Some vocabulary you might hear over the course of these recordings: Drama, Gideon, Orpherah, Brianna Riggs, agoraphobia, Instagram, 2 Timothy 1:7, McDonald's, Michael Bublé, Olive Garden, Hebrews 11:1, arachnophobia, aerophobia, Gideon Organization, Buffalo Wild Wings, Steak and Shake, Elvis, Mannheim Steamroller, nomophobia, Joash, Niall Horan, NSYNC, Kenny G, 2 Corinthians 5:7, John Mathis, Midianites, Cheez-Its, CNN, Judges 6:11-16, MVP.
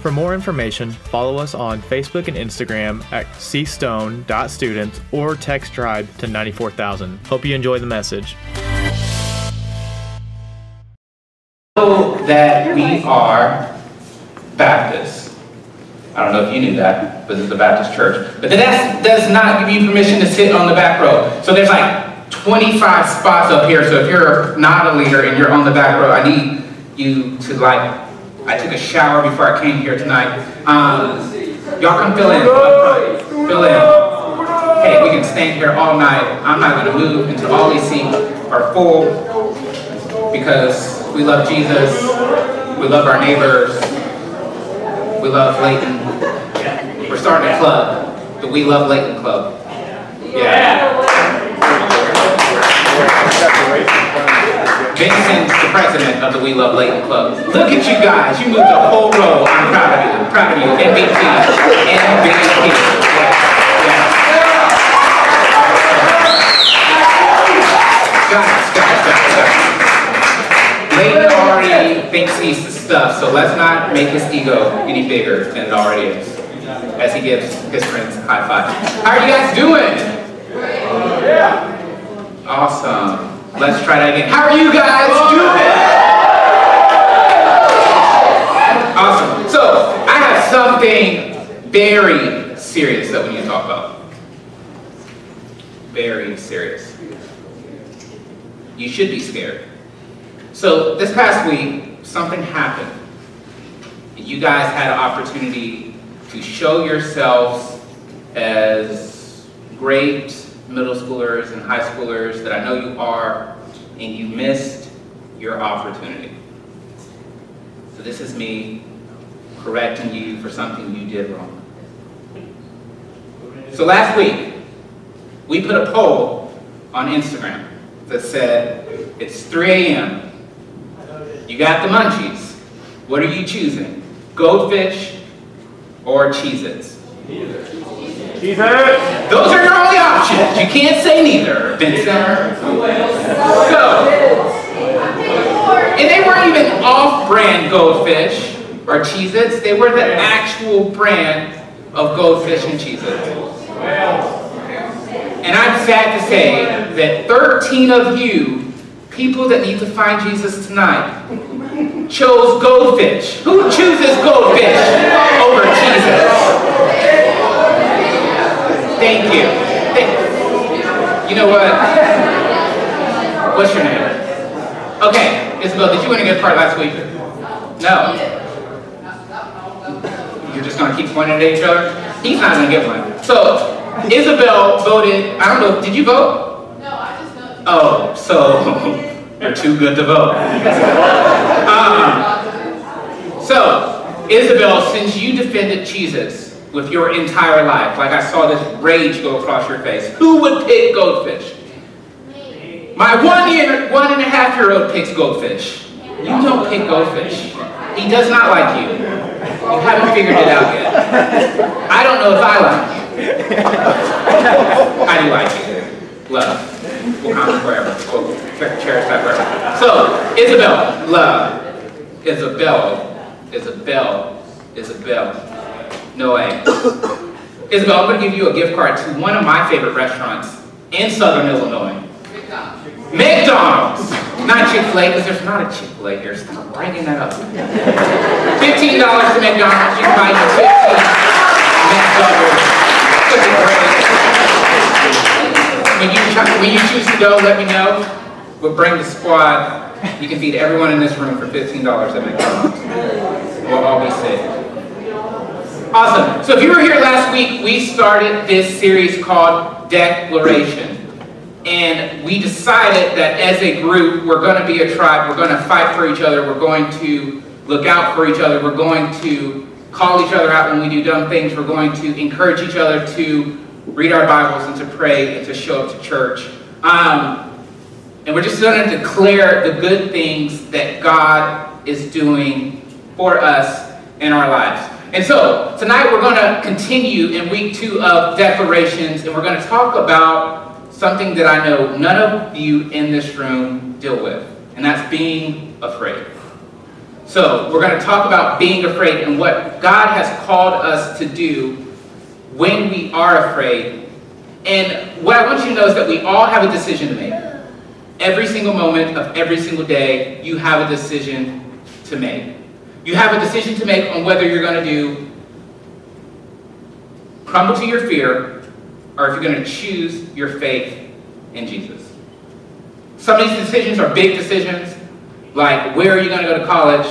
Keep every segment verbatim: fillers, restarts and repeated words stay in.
For more information, follow us on Facebook and Instagram at c stone dot students or text tribe to ninety-four thousand. Hope you enjoy the message. So that we are Baptists. I don't know if you knew that, but this is a Baptist church. But that does not give you permission to sit on the back row. So there's like twenty-five spots up here. So if you're not a leader and you're on the back row, I need you to like... I took a shower before I came here tonight. Um, y'all can fill in. Fill in. Hey, we can stand here all night. I'm not going to move until all these seats are full because we love Jesus. We love our neighbors. We love Layton. We're starting a club, the We Love Layton Club. Yeah. Vincent's the president of the We Love Layton Club. Look at you guys. You moved the whole row. I'm proud of you. I'm proud of you. M V P. M V P. Yeah. Yeah. Guys, guys, guys, guys. Layton already thinks he's the stuff, so let's not make his ego any bigger than it already is. As he gives his friends a high five. How are you guys doing? Yeah. Awesome. Let's try that again. How are you guys doing? Awesome. So, I have something very serious that we need to talk about. Very serious. You should be scared. So, this past week, something happened. You guys had an opportunity to show yourselves as great middle schoolers and high schoolers that I know you are, and you missed your opportunity. So this is me correcting you for something you did wrong. So last week, we put a poll on Instagram that said, it's three a.m., you got the munchies, what are you choosing? Goldfish or Cheez-Its? Cheez-Its! Those are your only options. You can't say neither. Vincent. So, and they weren't even off-brand Goldfish or Cheez-Its. They were the actual brand of Goldfish and Cheez-Its. And I'm sad to say that thirteen of you, people that need to find Jesus tonight, chose Goldfish. Who chooses Goldfish over Cheez-Its? Thank you. Thank you. You know what? What's your name? Okay, Isabel, did you win a good part last week? No. You're just going to keep pointing at each other? He's not going to get one. So, Isabel voted, I don't know, did you vote? No, I just voted. Oh, so you're too good to vote. Um, so, Isabel, since you defended Jesus with your entire life, like I saw this rage go across your face, who would pick Goldfish? Me. My one year, one and a half year old picks Goldfish. You don't pick Goldfish. He does not like you. You haven't figured it out yet. I don't know if I like you. I do like you. Love. We'll comment forever. We'll cherish that forever. So, Isabel, love. Isabel. Isabel. Isabel. No way. Isabel, I'm going to give you a gift card to one of my favorite restaurants in Southern Illinois. McDonald's. McDonald's. Not Chick-fil-A, because there's not a Chick-fil-A here. Stop bringing that up. fifteen dollars to McDonald's. You can buy your fifteen McDonald's. It's great. When you, try, when you choose to go, let me know. We'll bring the squad. You can feed everyone in this room for fifteen dollars at McDonald's. We'll all be safe. Awesome. So if you were here last week, we started this series called Declaration. And we decided that as a group, we're going to be a tribe. We're going to fight for each other. We're going to look out for each other. We're going to call each other out when we do dumb things. We're going to encourage each other to read our Bibles and to pray and to show up to church. Um, and we're just going to declare the good things that God is doing for us in our lives. And so, tonight we're going to continue in week two of declarations, and we're going to talk about something that I know none of you in this room deal with, and that's being afraid. So, we're going to talk about being afraid and what God has called us to do when we are afraid. And what I want you to know is that we all have a decision to make. Every single moment of every single day, you have a decision to make. You have a decision to make on whether you're going to do crumble to your fear or if you're going to choose your faith in Jesus. Some of these decisions are big decisions, like where are you going to go to college?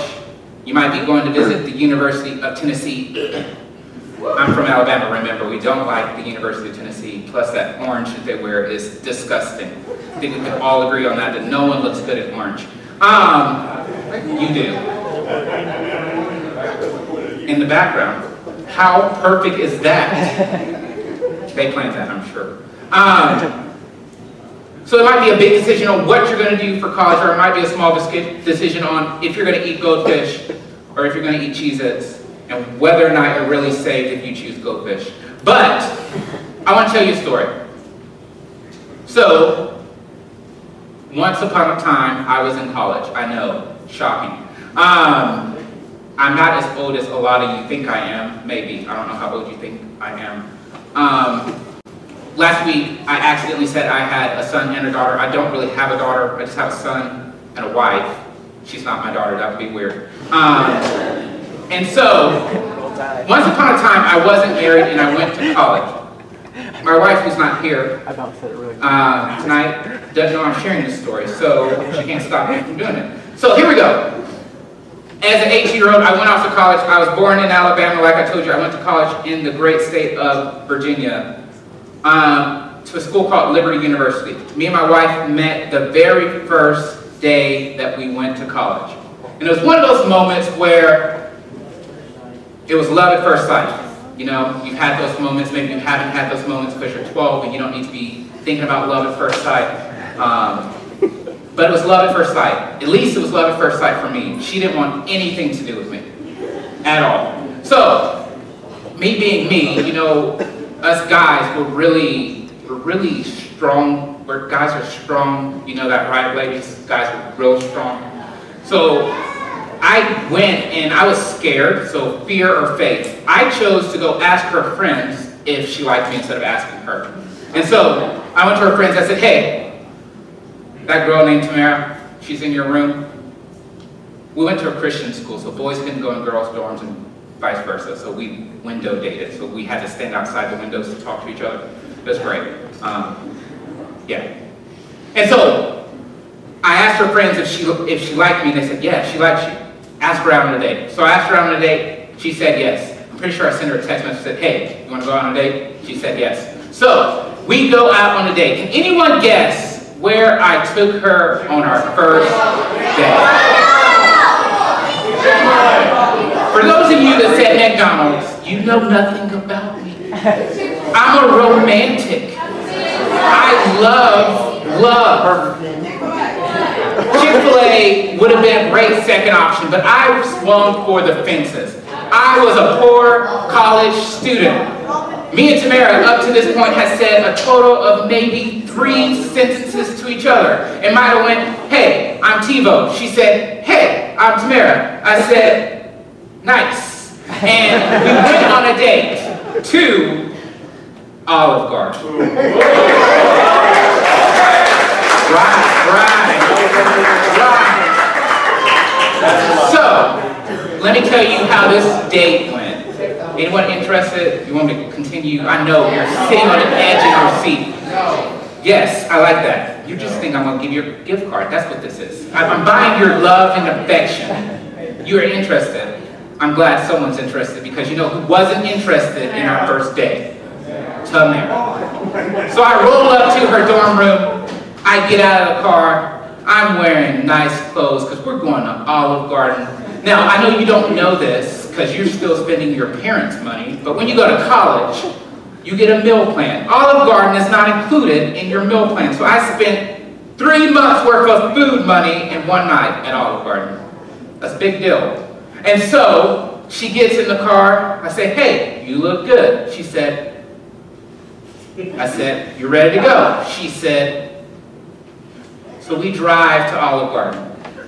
You might be going to visit the University of Tennessee. I'm from Alabama, remember, we don't like the University of Tennessee, plus that orange that they wear is disgusting. I think we can all agree on that, that no one looks good at orange. Um, you do. In the background. How perfect is that? They planned that, I'm sure. Um, so it might be a big decision on what you're going to do for college, or it might be a small decision on if you're going to eat goldfish or if you're going to eat Cheez-Its, and whether or not you're really saved if you choose goldfish. But I want to tell you a story. So, once upon a time, I was in college. I know, shocking. Um, I'm not as old as a lot of you think I am, maybe. I don't know how old you think I am. Um, last week, I accidentally said I had a son and a daughter. I don't really have a daughter. I just have a son and a wife. She's not my daughter. That would be weird. Um, and so, once upon a time, I wasn't married and I went to college. My wife, who's not here uh, tonight, doesn't know I'm sharing this story, so she can't stop me from doing it. So here we go. As an eighteen-year-old, I went off to college. I was born in Alabama, like I told you. I went to college in the great state of Virginia um, to a school called Liberty University. Me and my wife met the very first day that we went to college. And it was one of those moments where it was love at first sight. You know, you've had those moments. Maybe you haven't had those moments because you're twelve and you don't need to be thinking about love at first sight. Um, But it was love at first sight. At least it was love at first sight for me. She didn't want anything to do with me. At all. So, me being me, you know, us guys, we're really, we're really strong. We're, guys are strong. You know that, right, ladies? Guys are real strong. So, I went and I was scared. So, fear or faith. I chose to go ask her friends if she liked me instead of asking her. And so, I went to her friends. I said, hey. That girl named Tamara, she's in your room. We went to a Christian school, so boys couldn't go in girls' dorms and vice versa. So we window dated, so we had to stand outside the windows to talk to each other. It was great. Um, yeah. And so I asked her friends if she if she liked me, and they said, yeah, she likes you. Ask her out on a date. So I asked her out on a date. She said yes. I'm pretty sure I sent her a text message that said, hey, you want to go out on a date? She said yes. So we go out on a date. Can anyone guess where I took her on our first day? For those of you that said McDonald's, you know nothing about me. I'm a romantic. I love, love. Chick-fil-A would have been a great second option, but I swung for the fences. I was a poor college student. Me and Tamara, up to this point, had said a total of maybe three sentences to each other. It might have went, hey, I'm TiVo. She said, hey, I'm Tamara. I said, nice. And we went on a date to Olive Garden. Right, right, right. So, let me tell you how this date went. Anyone interested? You want me to continue? I know you're sitting on the edge of your seat. Yes, I like that. You just think I'm going to give you a gift card. That's what this is. I'm buying your love and affection. You're interested. I'm glad someone's interested because you know who wasn't interested in our first date? Tamara. So I roll up to her dorm room. I get out of the car. I'm wearing nice clothes because we're going to Olive Garden. Now, I know you don't know this. because you're still spending your parents' money. But when you go to college, you get a meal plan. Olive Garden is not included in your meal plan. So I spent three months worth of food money in one night at Olive Garden. That's a big deal. And so she gets in the car. I say, hey, you look good. She said, I said, you ready to go? She said, so we drive to Olive Garden.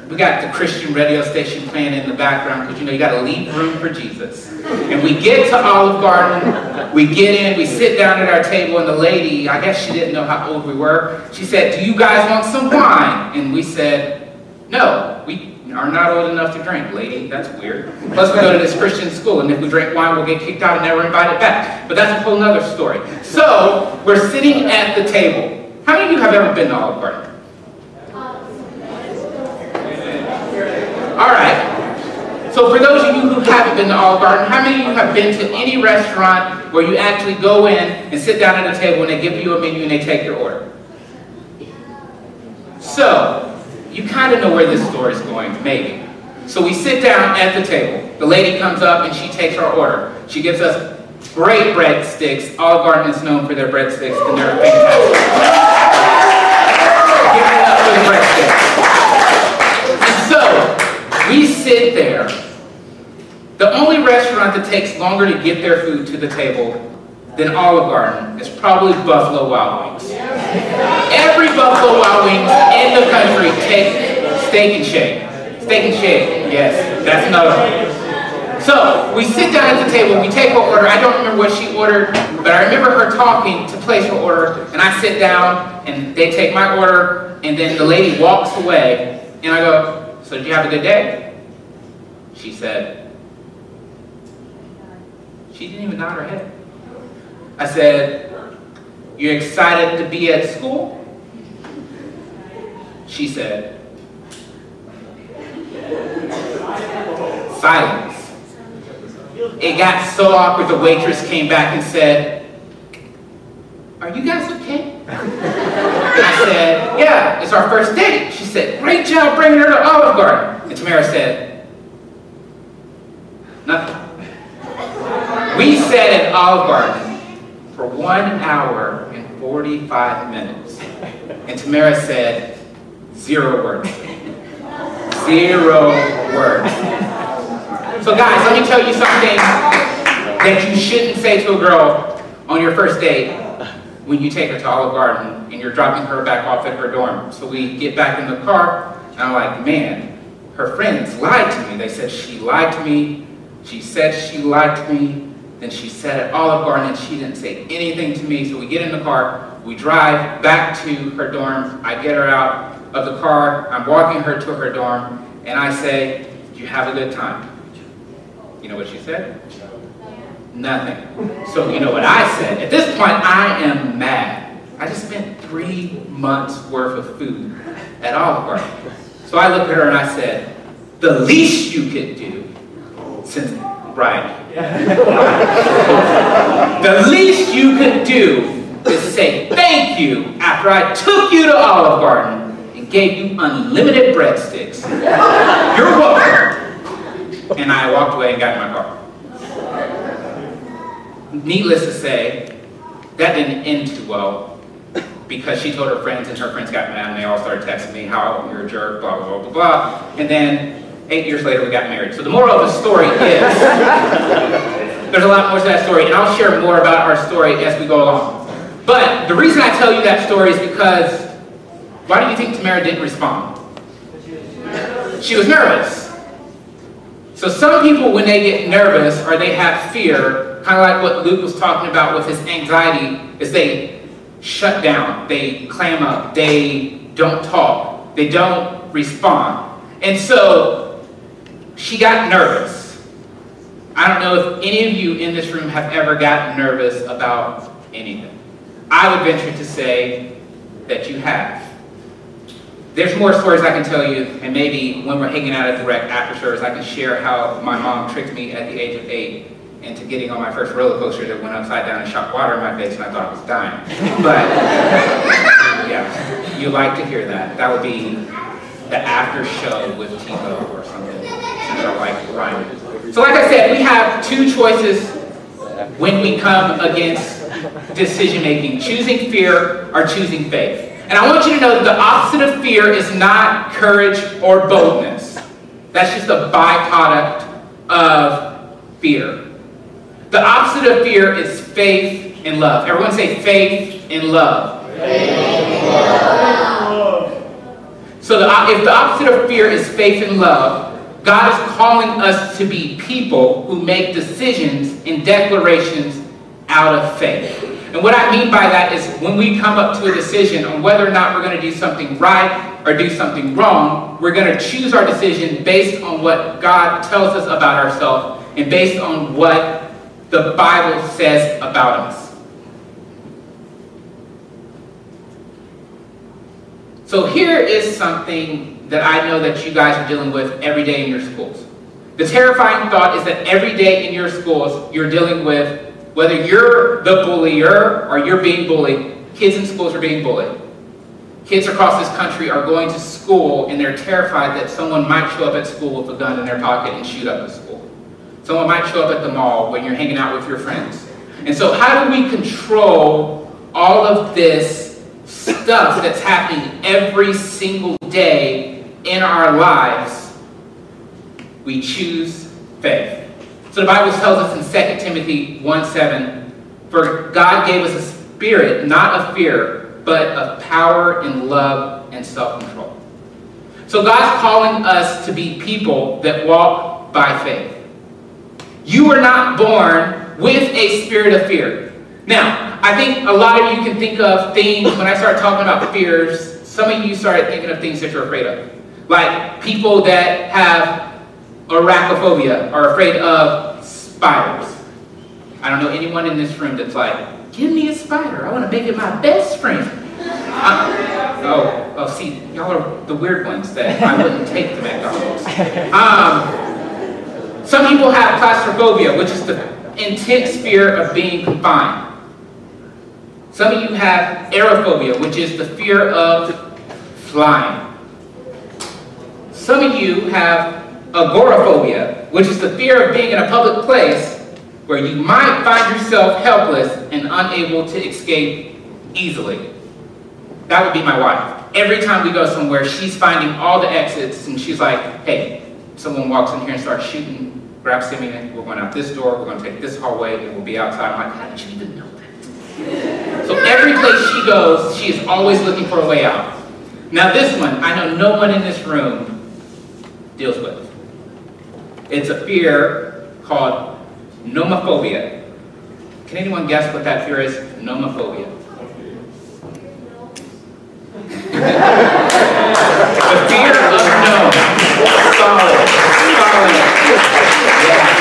We got the Christian radio station playing in the background because, you know, you got to leave room for Jesus. And we get to Olive Garden. We get in. We sit down at our table. And the lady, I guess she didn't know how old we were. She said, do you guys want some wine? And we said, no, we are not old enough to drink, lady. That's weird. Plus, we go to this Christian school. And if we drink wine, we'll get kicked out and never invited back. But that's a whole other story. So we're sitting at the table. How many of you have ever been to Olive Garden? Alright, so for those of you who haven't been to Olive Garden, how many of you have been to any restaurant where you actually go in and sit down at a table and they give you a menu and they take your order? So, you kind of know where this story is going, maybe. So we sit down at the table. The lady comes up and she takes our order. She gives us great breadsticks. Olive Garden is known for their breadsticks and they're fantastic. Give it up for the breadsticks. And so, we sit there. The only restaurant that takes longer to get their food to the table than Olive Garden is probably Buffalo Wild Wings. Every Buffalo Wild Wings in the country takes Steak and Shake. Steak and Shake, yes, that's another one. So, we sit down at the table, we take her order. I don't remember what she ordered, but I remember her talking to place her order, and I sit down, and they take my order, and then the lady walks away, and I go, so did you have a good day? She said, she didn't even nod her head. I said, you're excited to be at school? She said, silence. It got so awkward, the waitress came back and said, are you guys okay? I said, yeah, it's our first date. She said, great job bringing her to Olive Garden. And Tamara said, nothing. We sat at Olive Garden for one hour and forty-five minutes. And Tamara said, zero words. Zero words. So guys, let me tell you something that you shouldn't say to a girl on your first date when you take her to Olive Garden and you're dropping her back off at her dorm. So we get back in the car, and I'm like, man, her friends lied to me. They said she lied to me, she said she lied to me, then she said at Olive Garden and she didn't say anything to me. So we get in the car, we drive back to her dorm, I get her out of the car, I'm walking her to her dorm, and I say, did you have a good time? You know what she said? Nothing. So you know what I said. At this point, I am mad. I just spent three months worth of food at Olive Garden. So I looked at her and I said, the least you could do since Brian. The least you could do is to say thank you after I took you to Olive Garden and gave you unlimited breadsticks. You're welcome. And I walked away and got in my car. Needless to say, that didn't end too well because she told her friends and her friends got mad and they all started texting me how you're a jerk, blah, blah, blah, blah. And then eight years later we got married. So the moral of the story is, there's a lot more to that story and I'll share more about our story as we go along. But the reason I tell you that story is because, why do you think Tamara didn't respond? She was nervous. So some people, when they get nervous or they have fear, kind of like what Luke was talking about with his anxiety, is they shut down, they clam up, they don't talk, they don't respond. And so, she got nervous. I don't know if any of you in this room have ever gotten nervous about anything. I would venture to say that you have. There's more stories I can tell you, and maybe when we're hanging out at the rec after service, I can share how my mom tricked me at the age of eight into getting on my first roller coaster that went upside down and shot water in my face and I thought I was dying. But, yeah, you like to hear that. That would be the after show with Tito or something. Since I like Ryan. So like I said, we have two choices when we come against decision-making. Choosing fear or choosing faith. And I want you to know that the opposite of fear is not courage or boldness. That's just a byproduct of fear. The opposite of fear is faith and love. Everyone say faith and love. Faith and love. So the, if the opposite of fear is faith and love, God is calling us to be people who make decisions and declarations out of faith. And what I mean by that is when we come up to a decision on whether or not we're going to do something right or do something wrong, we're going to choose our decision based on what God tells us about ourselves and based on what the Bible says about us. So here is something that I know that you guys are dealing with every day in your schools. The terrifying thought is that every day in your schools you're dealing with, whether you're the bullier or you're being bullied, kids in schools are being bullied. Kids across this country are going to school and they're terrified that someone might show up at school with a gun in their pocket and shoot up the school. Someone might show up at the mall when you're hanging out with your friends. And so how do we control all of this stuff that's happening every single day in our lives? We choose faith. So the Bible tells us in Second Timothy one seven, for God gave us a spirit, not of fear, but of power and love and self-control. So God's calling us to be people that walk by faith. You were not born with a spirit of fear. Now, I think a lot of you can think of things, when I started talking about fears, some of you started thinking of things that you're afraid of. Like people that have Arachnophobia, are afraid of spiders. I don't know anyone in this room that's like, give me a spider. I want to make it my best friend. I'm, oh, oh, see, y'all are the weird ones that I wouldn't take to McDonald's. Um, some people have claustrophobia, which is the intense fear of being confined. Some of you have aerophobia, which is the fear of flying. Some of you have agoraphobia, which is the fear of being in a public place where you might find yourself helpless and unable to escape easily. That would be my wife. Every time we go somewhere, she's finding all the exits, and she's like, hey, someone walks in here and starts shooting, grabs Simi, and we're going out this door, we're going to take this hallway, and we'll be outside. I'm like, how did you even know that? So every place she goes, she is always looking for a way out. Now this one, I know no one in this room deals with. It's a fear called nomophobia. Can anyone guess what that fear is? Nomophobia. The fear of no. Solid. Solid. Yeah.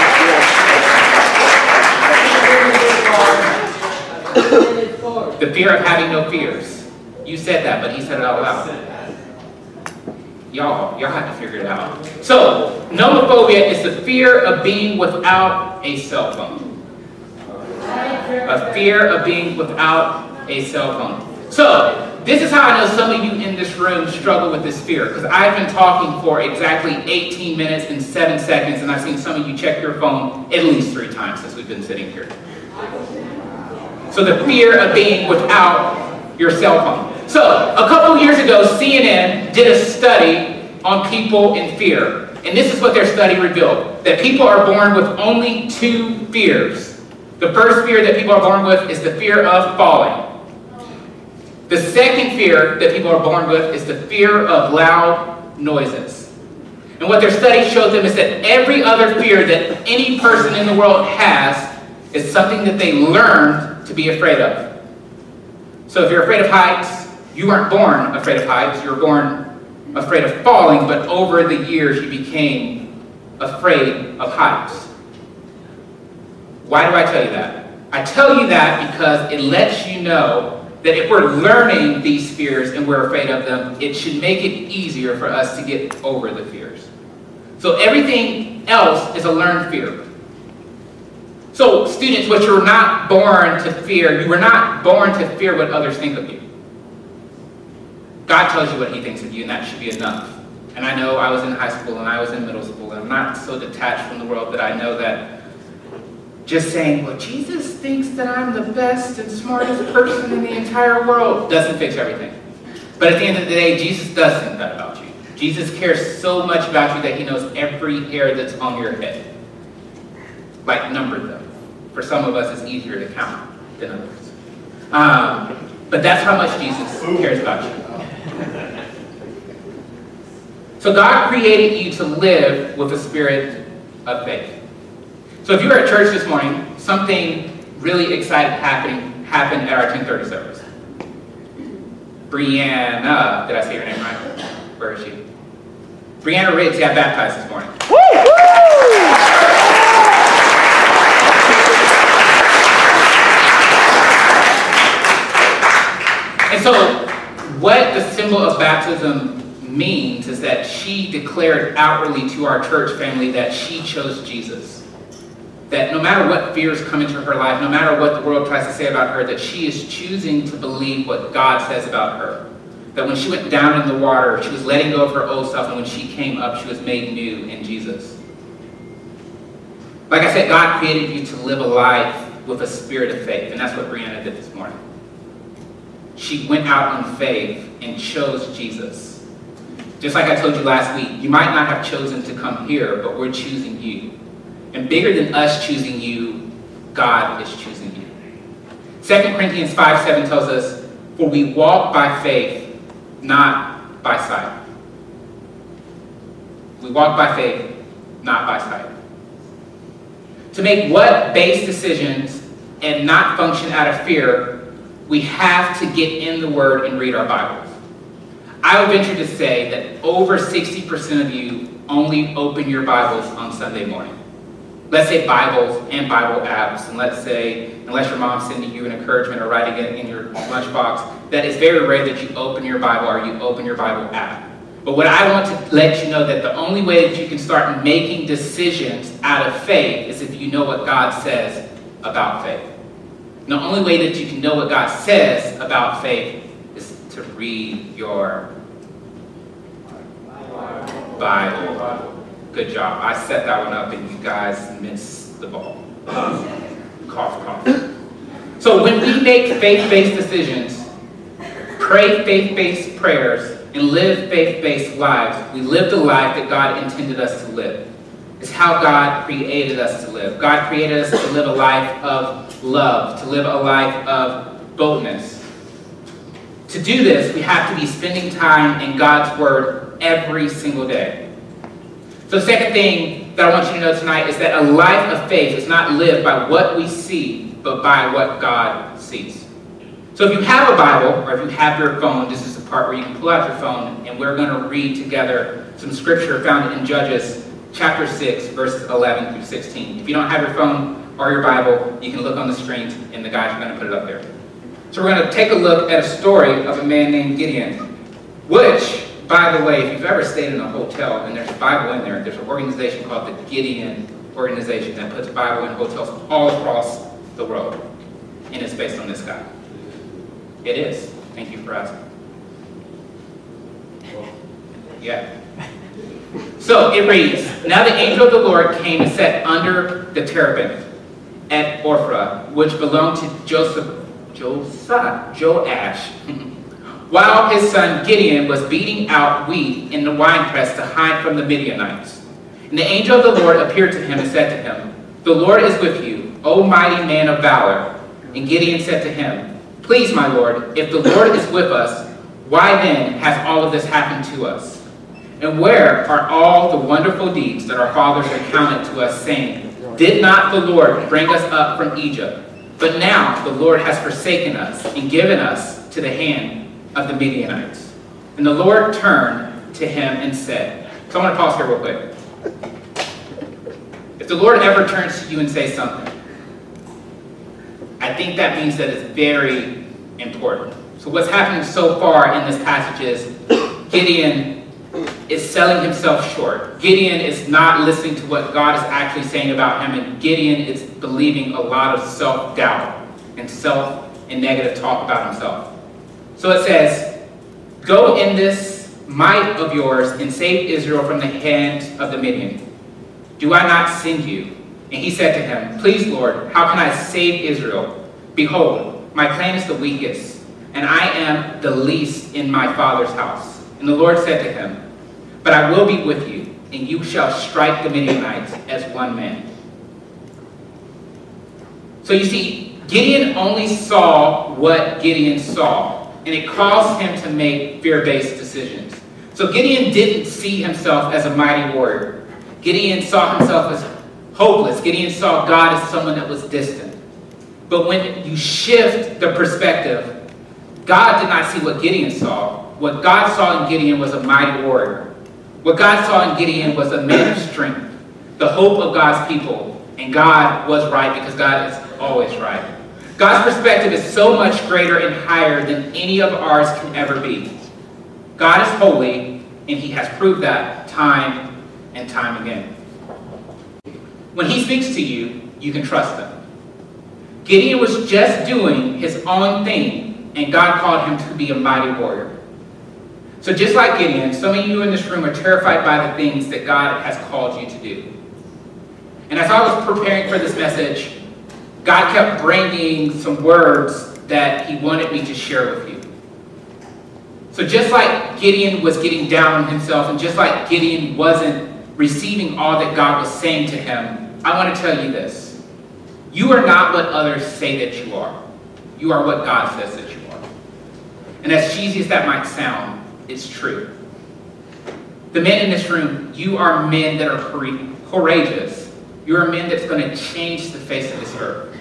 The fear of having no fears. You said that, but he said it out loud. Y'all, y'all have to figure it out. So, nomophobia is the fear of being without a cell phone. A fear of being without a cell phone. So, this is how I know some of you in this room struggle with this fear. Because I've been talking for exactly eighteen minutes and seven seconds, and I've seen some of you check your phone at least three times since we've been sitting here. So, the fear of being without your cell phone. So, a couple years ago, C N N did a study on people in fear. And this is what their study revealed. That people are born with only two fears. The first fear that people are born with is the fear of falling. The second fear that people are born with is the fear of loud noises. And what their study showed them is that every other fear that any person in the world has is something that they learned to be afraid of. So if you're afraid of heights, you weren't born afraid of heights. You were born afraid of falling, but over the years you became afraid of heights. Why do I tell you that? I tell you that because it lets you know that if we're learning these fears and we're afraid of them, it should make it easier for us to get over the fears. So everything else is a learned fear. So students, what you were not born to fear, you were not born to fear what others think of you. God tells you what he thinks of you, and that should be enough. And I know I was in high school and I was in middle school, and I'm not so detached from the world that I know that just saying, well, Jesus thinks that I'm the best and smartest person in the entire world, doesn't fix everything. But at the end of the day, Jesus does think that about you. Jesus cares so much about you that he knows every hair that's on your head. Like, numbered them. For some of us, it's easier to count than others. Um, but that's how much Jesus cares about you. So God created you to live with a spirit of faith. So if you were at church this morning, something really exciting happened, happened at our ten thirty service. Brianna, did I say your name right? Where is she? Brianna Riggs got baptized this morning. Woo! And so what the symbol of baptism means is that she declared outwardly to our church family that she chose Jesus. That no matter what fears come into her life, no matter what the world tries to say about her, that she is choosing to believe what God says about her. That when she went down in the water, she was letting go of her old self, and when she came up, she was made new in Jesus. Like I said, God created you to live a life with a spirit of faith, and that's what Brianna did this morning. She went out in faith and chose Jesus. Just like I told you last week, you might not have chosen to come here, but we're choosing you. And bigger than us choosing you, God is choosing you. Second Corinthians five seven tells us, for we walk by faith, not by sight. We walk by faith, not by sight. To make what-based decisions and not function out of fear, we have to get in the Word and read our Bibles. I would venture to say that over sixty percent of you only open your Bibles on Sunday morning. Let's say Bibles and Bible apps, and let's say, unless your mom's sending you an encouragement or writing it in your lunchbox, that it's very rare that you open your Bible or you open your Bible app. But what I want to let you know that the only way that you can start making decisions out of faith is if you know what God says about faith. And the only way that you can know what God says about faith to read your Bible. Good job. I set that one up and you guys missed the ball. Cough, cough. So when we make faith-based decisions, pray faith-based prayers, and live faith-based lives, we live the life that God intended us to live. It's how God created us to live. God created us to live a life of love, to live a life of boldness. To do this, we have to be spending time in God's Word every single day. So the second thing that I want you to know tonight is that a life of faith is not lived by what we see, but by what God sees. So if you have a Bible, or if you have your phone, this is the part where you can pull out your phone, and we're going to read together some scripture found in Judges chapter six, verses eleven through sixteen. If you don't have your phone or your Bible, you can look on the screen, and the guys are going to put it up there. So we're going to take a look at a story of a man named Gideon, which, by the way, if you've ever stayed in a hotel and there's a Bible in there, there's an organization called the Gideon Organization that puts Bible in hotels all across the world. And it's based on this guy. It is. Thank you for asking. Yeah. So it reads, now the angel of the Lord came and sat under the terebinth at Orpherah, which belonged to Joseph. Josiah, Joash, while his son Gideon was beating out wheat in the winepress to hide from the Midianites. And the angel of the Lord appeared to him and said to him, the Lord is with you, O mighty man of valor. And Gideon said to him, please, my Lord, if the Lord is with us, why then has all of this happened to us? And where are all the wonderful deeds that our fathers recounted to us, saying, did not the Lord bring us up from Egypt? But now the Lord has forsaken us and given us to the hand of the Midianites. And the Lord turned to him and said, so I want to pause here real quick. If the Lord ever turns to you and says something, I think that means that it's very important. So what's happening so far in this passage is Gideon is selling himself short. Gideon is not listening to what God is actually saying about him, and Gideon is believing a lot of self-doubt and self and negative talk about himself. So it says, go in this might of yours and save Israel from the hand of the Midian. Do I not send you? And he said to him, Please, Lord, how can I save Israel? Behold, my clan is the weakest, and I am the least in my father's house. And the Lord said to him, But I will be with you, and you shall strike the Midianites as one man. So you see, Gideon only saw what Gideon saw, and it caused him to make fear-based decisions. So Gideon didn't see himself as a mighty warrior. Gideon saw himself as hopeless. Gideon saw God as someone that was distant. But when you shift the perspective, God did not see what Gideon saw. What God saw in Gideon was a mighty warrior. What God saw in Gideon was a man of strength, the hope of God's people. And God was right, because God is always right. God's perspective is so much greater and higher than any of ours can ever be. God is holy, and he has proved that time and time again. When he speaks to you, you can trust him. Gideon was just doing his own thing, and God called him to be a mighty warrior. So just like Gideon, some of you in this room are terrified by the things that God has called you to do. And as I was preparing for this message, God kept bringing some words that he wanted me to share with you. So just like Gideon was getting down on himself, and just like Gideon wasn't receiving all that God was saying to him, I want to tell you this. You are not what others say that you are. You are what God says that you are. And as cheesy as that might sound, it's true. The men in this room, you are men that are courageous. You're a man that's going to change the face of this earth.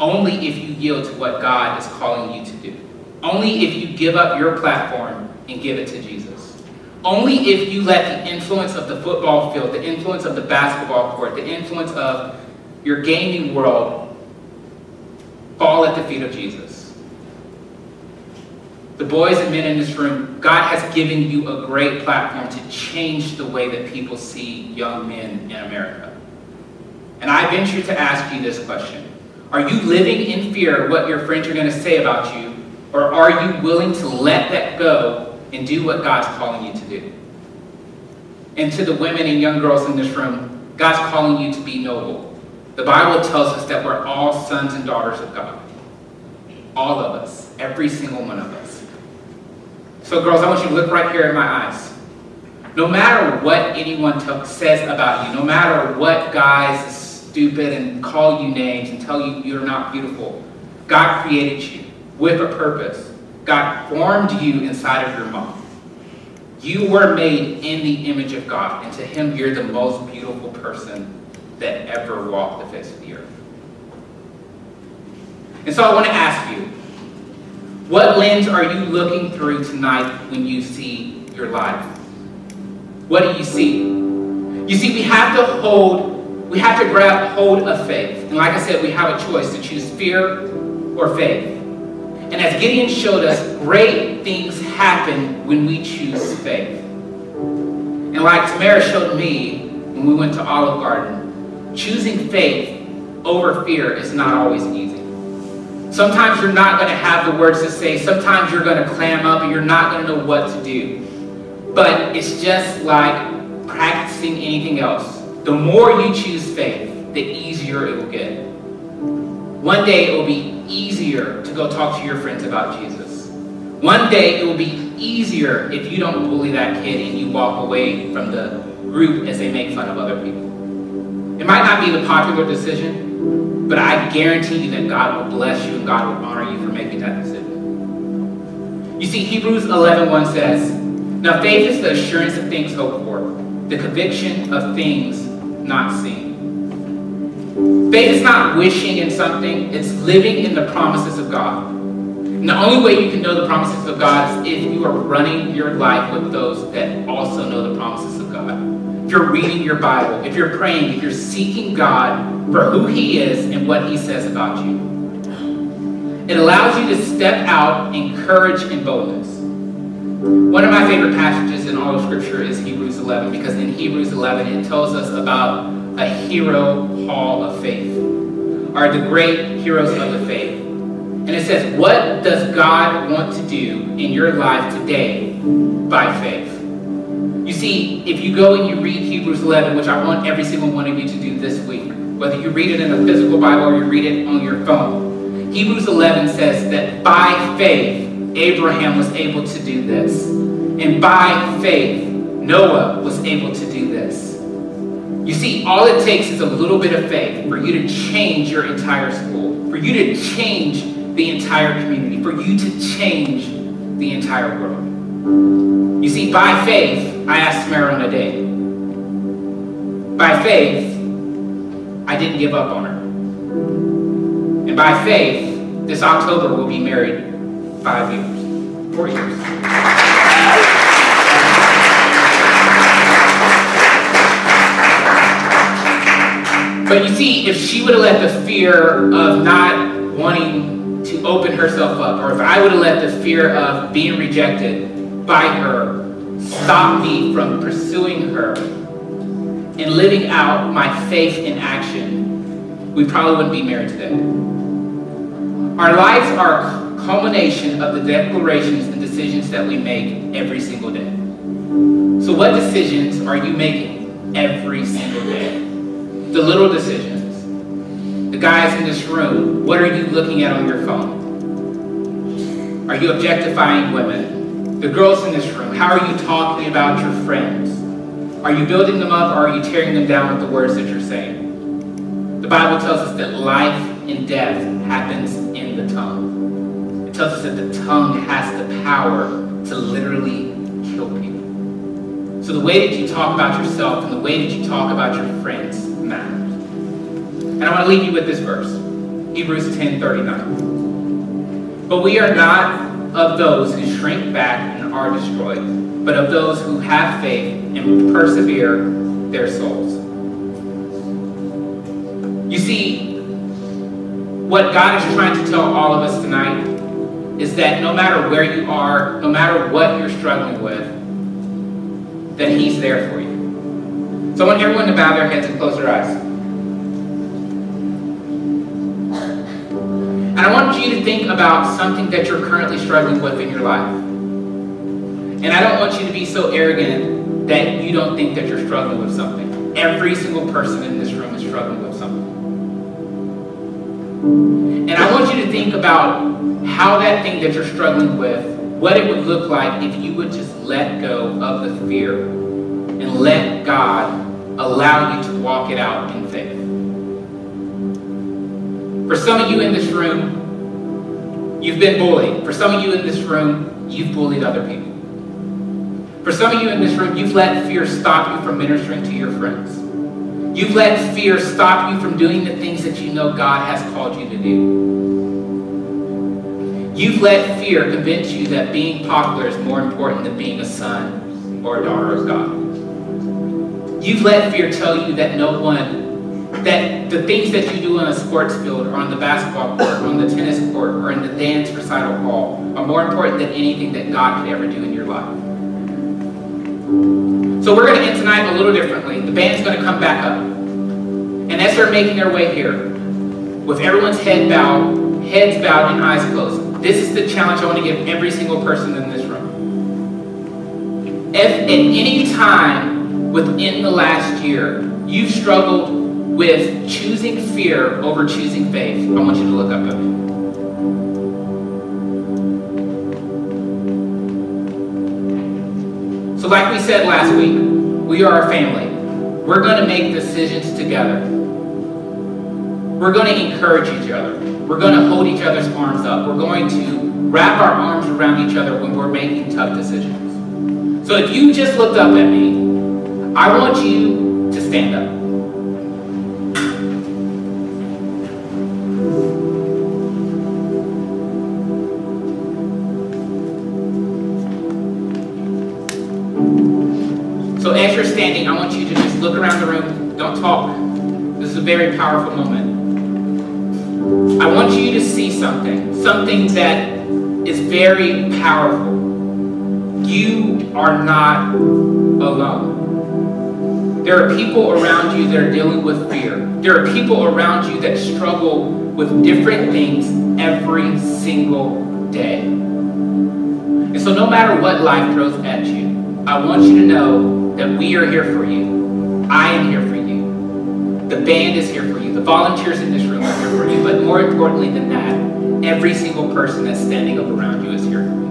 Only if you yield to what God is calling you to do. Only if you give up your platform and give it to Jesus. Only if you let the influence of the football field, the influence of the basketball court, the influence of your gaming world fall at the feet of Jesus. The boys and men in this room, God has given you a great platform to change the way that people see young men in America. And I venture to ask you this question. Are you living in fear of what your friends are going to say about you? Or are you willing to let that go and do what God's calling you to do? And to the women and young girls in this room, God's calling you to be noble. The Bible tells us that we're all sons and daughters of God. All of us. Every single one of us. So girls, I want you to look right here in my eyes. No matter what anyone t- says about you, no matter what guys stupid and call you names and tell you you're not beautiful, God created you with a purpose. God formed you inside of your mom. You were made in the image of God, and to him you're the most beautiful person that ever walked the face of the earth. And so I want to ask you, what lens are you looking through tonight when you see your life? What do you see? You see, we have to hold, we have to grab hold of faith. And like I said, we have a choice to choose fear or faith. And as Gideon showed us, great things happen when we choose faith. And like Tamara showed me when we went to Olive Garden, choosing faith over fear is not always easy. Sometimes you're not going to have the words to say. Sometimes you're going to clam up and you're not going to know what to do. But it's just like practicing anything else. The more you choose faith, the easier it will get. One day it will be easier to go talk to your friends about Jesus. One day it will be easier if you don't bully that kid and you walk away from the group as they make fun of other people. It might not be the popular decision, but I guarantee you that God will bless you and God will honor you for making that decision. You see, Hebrews eleven one says, Now faith is the assurance of things hoped for, the conviction of things not seen. Faith is not wishing in something, it's living in the promises of God. And the only way you can know the promises of God is if you are running your life with those that also know the promises of God. If you're reading your Bible, if you're praying, if you're seeking God for who he is and what he says about you. It allows you to step out in courage and boldness. One of my favorite passages in all of Scripture is Hebrews eleven, because in Hebrews eleven it tells us about a hero hall of faith, or the great heroes of the faith. And it says, what does God want to do in your life today by faith. You see, if you go and you read Hebrews eleven, which I want every single one of you to do this week, whether you read it in a physical Bible or you read it on your phone, Hebrews eleven says that by faith, Abraham was able to do this. And by faith, Noah was able to do this. You see, all it takes is a little bit of faith for you to change your entire school, for you to change the entire community, for you to change the entire world. You see, by faith, I asked Samara on a date. By faith, I didn't give up on her. And by faith, this October we'll be married five years, four years. But you see, if she would have let the fear of not wanting to open herself up, or if I would have let the fear of being rejected by her stop me from pursuing her, and living out my faith in action, we probably wouldn't be married today. Our lives are a culmination of the declarations and decisions that we make every single day. So what decisions are you making every single day? The little decisions. The guys in this room, what are you looking at on your phone? Are you objectifying women? The girls in this room, how are you talking about your friends? Are you building them up, or are you tearing them down with the words that you're saying? The Bible tells us that life and death happens in the tongue. It tells us that the tongue has the power to literally kill people. So the way that you talk about yourself and the way that you talk about your friends matters. And I want to leave you with this verse, Hebrews ten thirty-nine. But we are not of those who shrink back and are destroyed, but of those who have faith and persevere their souls. You see, what God is trying to tell all of us tonight is that no matter where you are, no matter what you're struggling with, that He's there for you. So I want everyone to bow their heads and close their eyes. And I want you to think about something that you're currently struggling with in your life. And I don't want you to be so arrogant that you don't think that you're struggling with something. Every single person in this room is struggling with something. And I want you to think about how that thing that you're struggling with, what it would look like if you would just let go of the fear and let God allow you to walk it out in faith. For some of you in this room, you've been bullied. For some of you in this room, you've bullied other people. For some of you in this room, you've let fear stop you from ministering to your friends. You've let fear stop you from doing the things that you know God has called you to do. You've let fear convince you that being popular is more important than being a son or a daughter of God. You've let fear tell you that no one, that the things that you do on a sports field or on the basketball court or on the tennis court or in the dance recital hall are more important than anything that God could ever do in your life. So we're going to end tonight a little differently. The band's going to come back up. And as they're making their way here, with everyone's head bowed, heads bowed and eyes closed, this is the challenge I want to give every single person in this room. If at any time within the last year you've struggled with choosing fear over choosing faith, I want you to look up at me. So like we said last week, we are a family. We're going to make decisions together. We're going to encourage each other. We're going to hold each other's arms up. We're going to wrap our arms around each other when we're making tough decisions. So if you just looked up at me, I want you to stand up. Standing, I want you to just look around the room. Don't talk. This is a very powerful moment. I want you to see something, something that is very powerful. You are not alone. There are people around you that are dealing with fear. There are people around you that struggle with different things every single day. And so no matter what life throws at you, I want you to know that we are here for you. I am here for you. The band is here for you. The volunteers in this room are here for you. But more importantly than that, every single person that's standing up around you is here for you.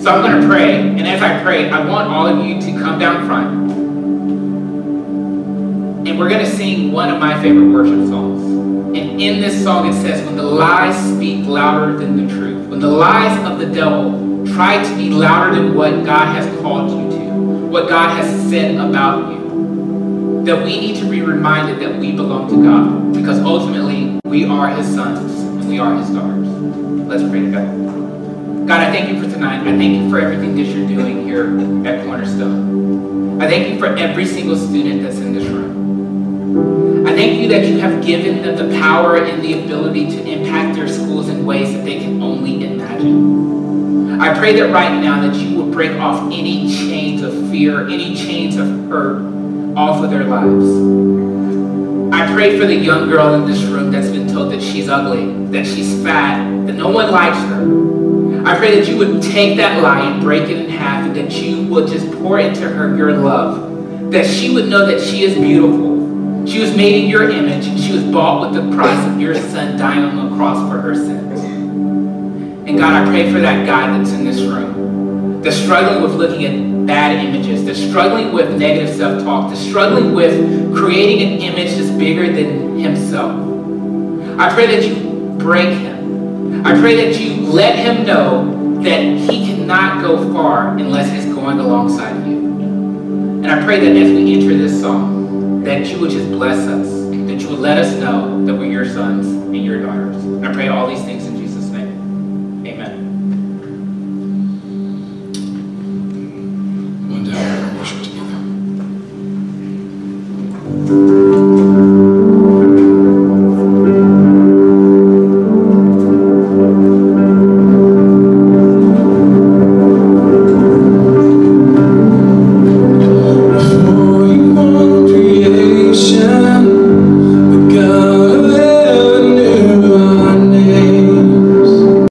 So I'm going to pray. And as I pray, I want all of you to come down front. And we're going to sing one of my favorite worship songs. And in this song it says, when the lies speak louder than the truth, when the lies of the devil try to be louder than what God has called you to, what God has said about you, that we need to be reminded that we belong to God, because ultimately we are his sons and we are his daughters. Let's pray to God. God, I thank you for tonight. I thank you for everything that you're doing here at Cornerstone. I thank you for every single student that's in this room. I thank you that you have given them the power and the ability to impact their schools in ways that they can only imagine. I pray that right now that you will break off any chains of fear, any chains of hurt off of their lives. I pray for the young girl in this room that's been told that she's ugly, that she's fat, that no one likes her. I pray that you would take that lie and break it in half, and that you would just pour into her your love, that she would know that she is beautiful. She was made in your image, and she was bought with the price of your son dying on the cross for her sins. And God, I pray for that guy that's in this room, that's struggling with looking at bad images, that's struggling with negative self-talk, that's struggling with creating an image that's bigger than himself. I pray that you break him. I pray that you let him know that he cannot go far unless he's going alongside you. And I pray that as we enter this song, that you would just bless us, that you would let us know that we're your sons and your daughters. I pray all these things in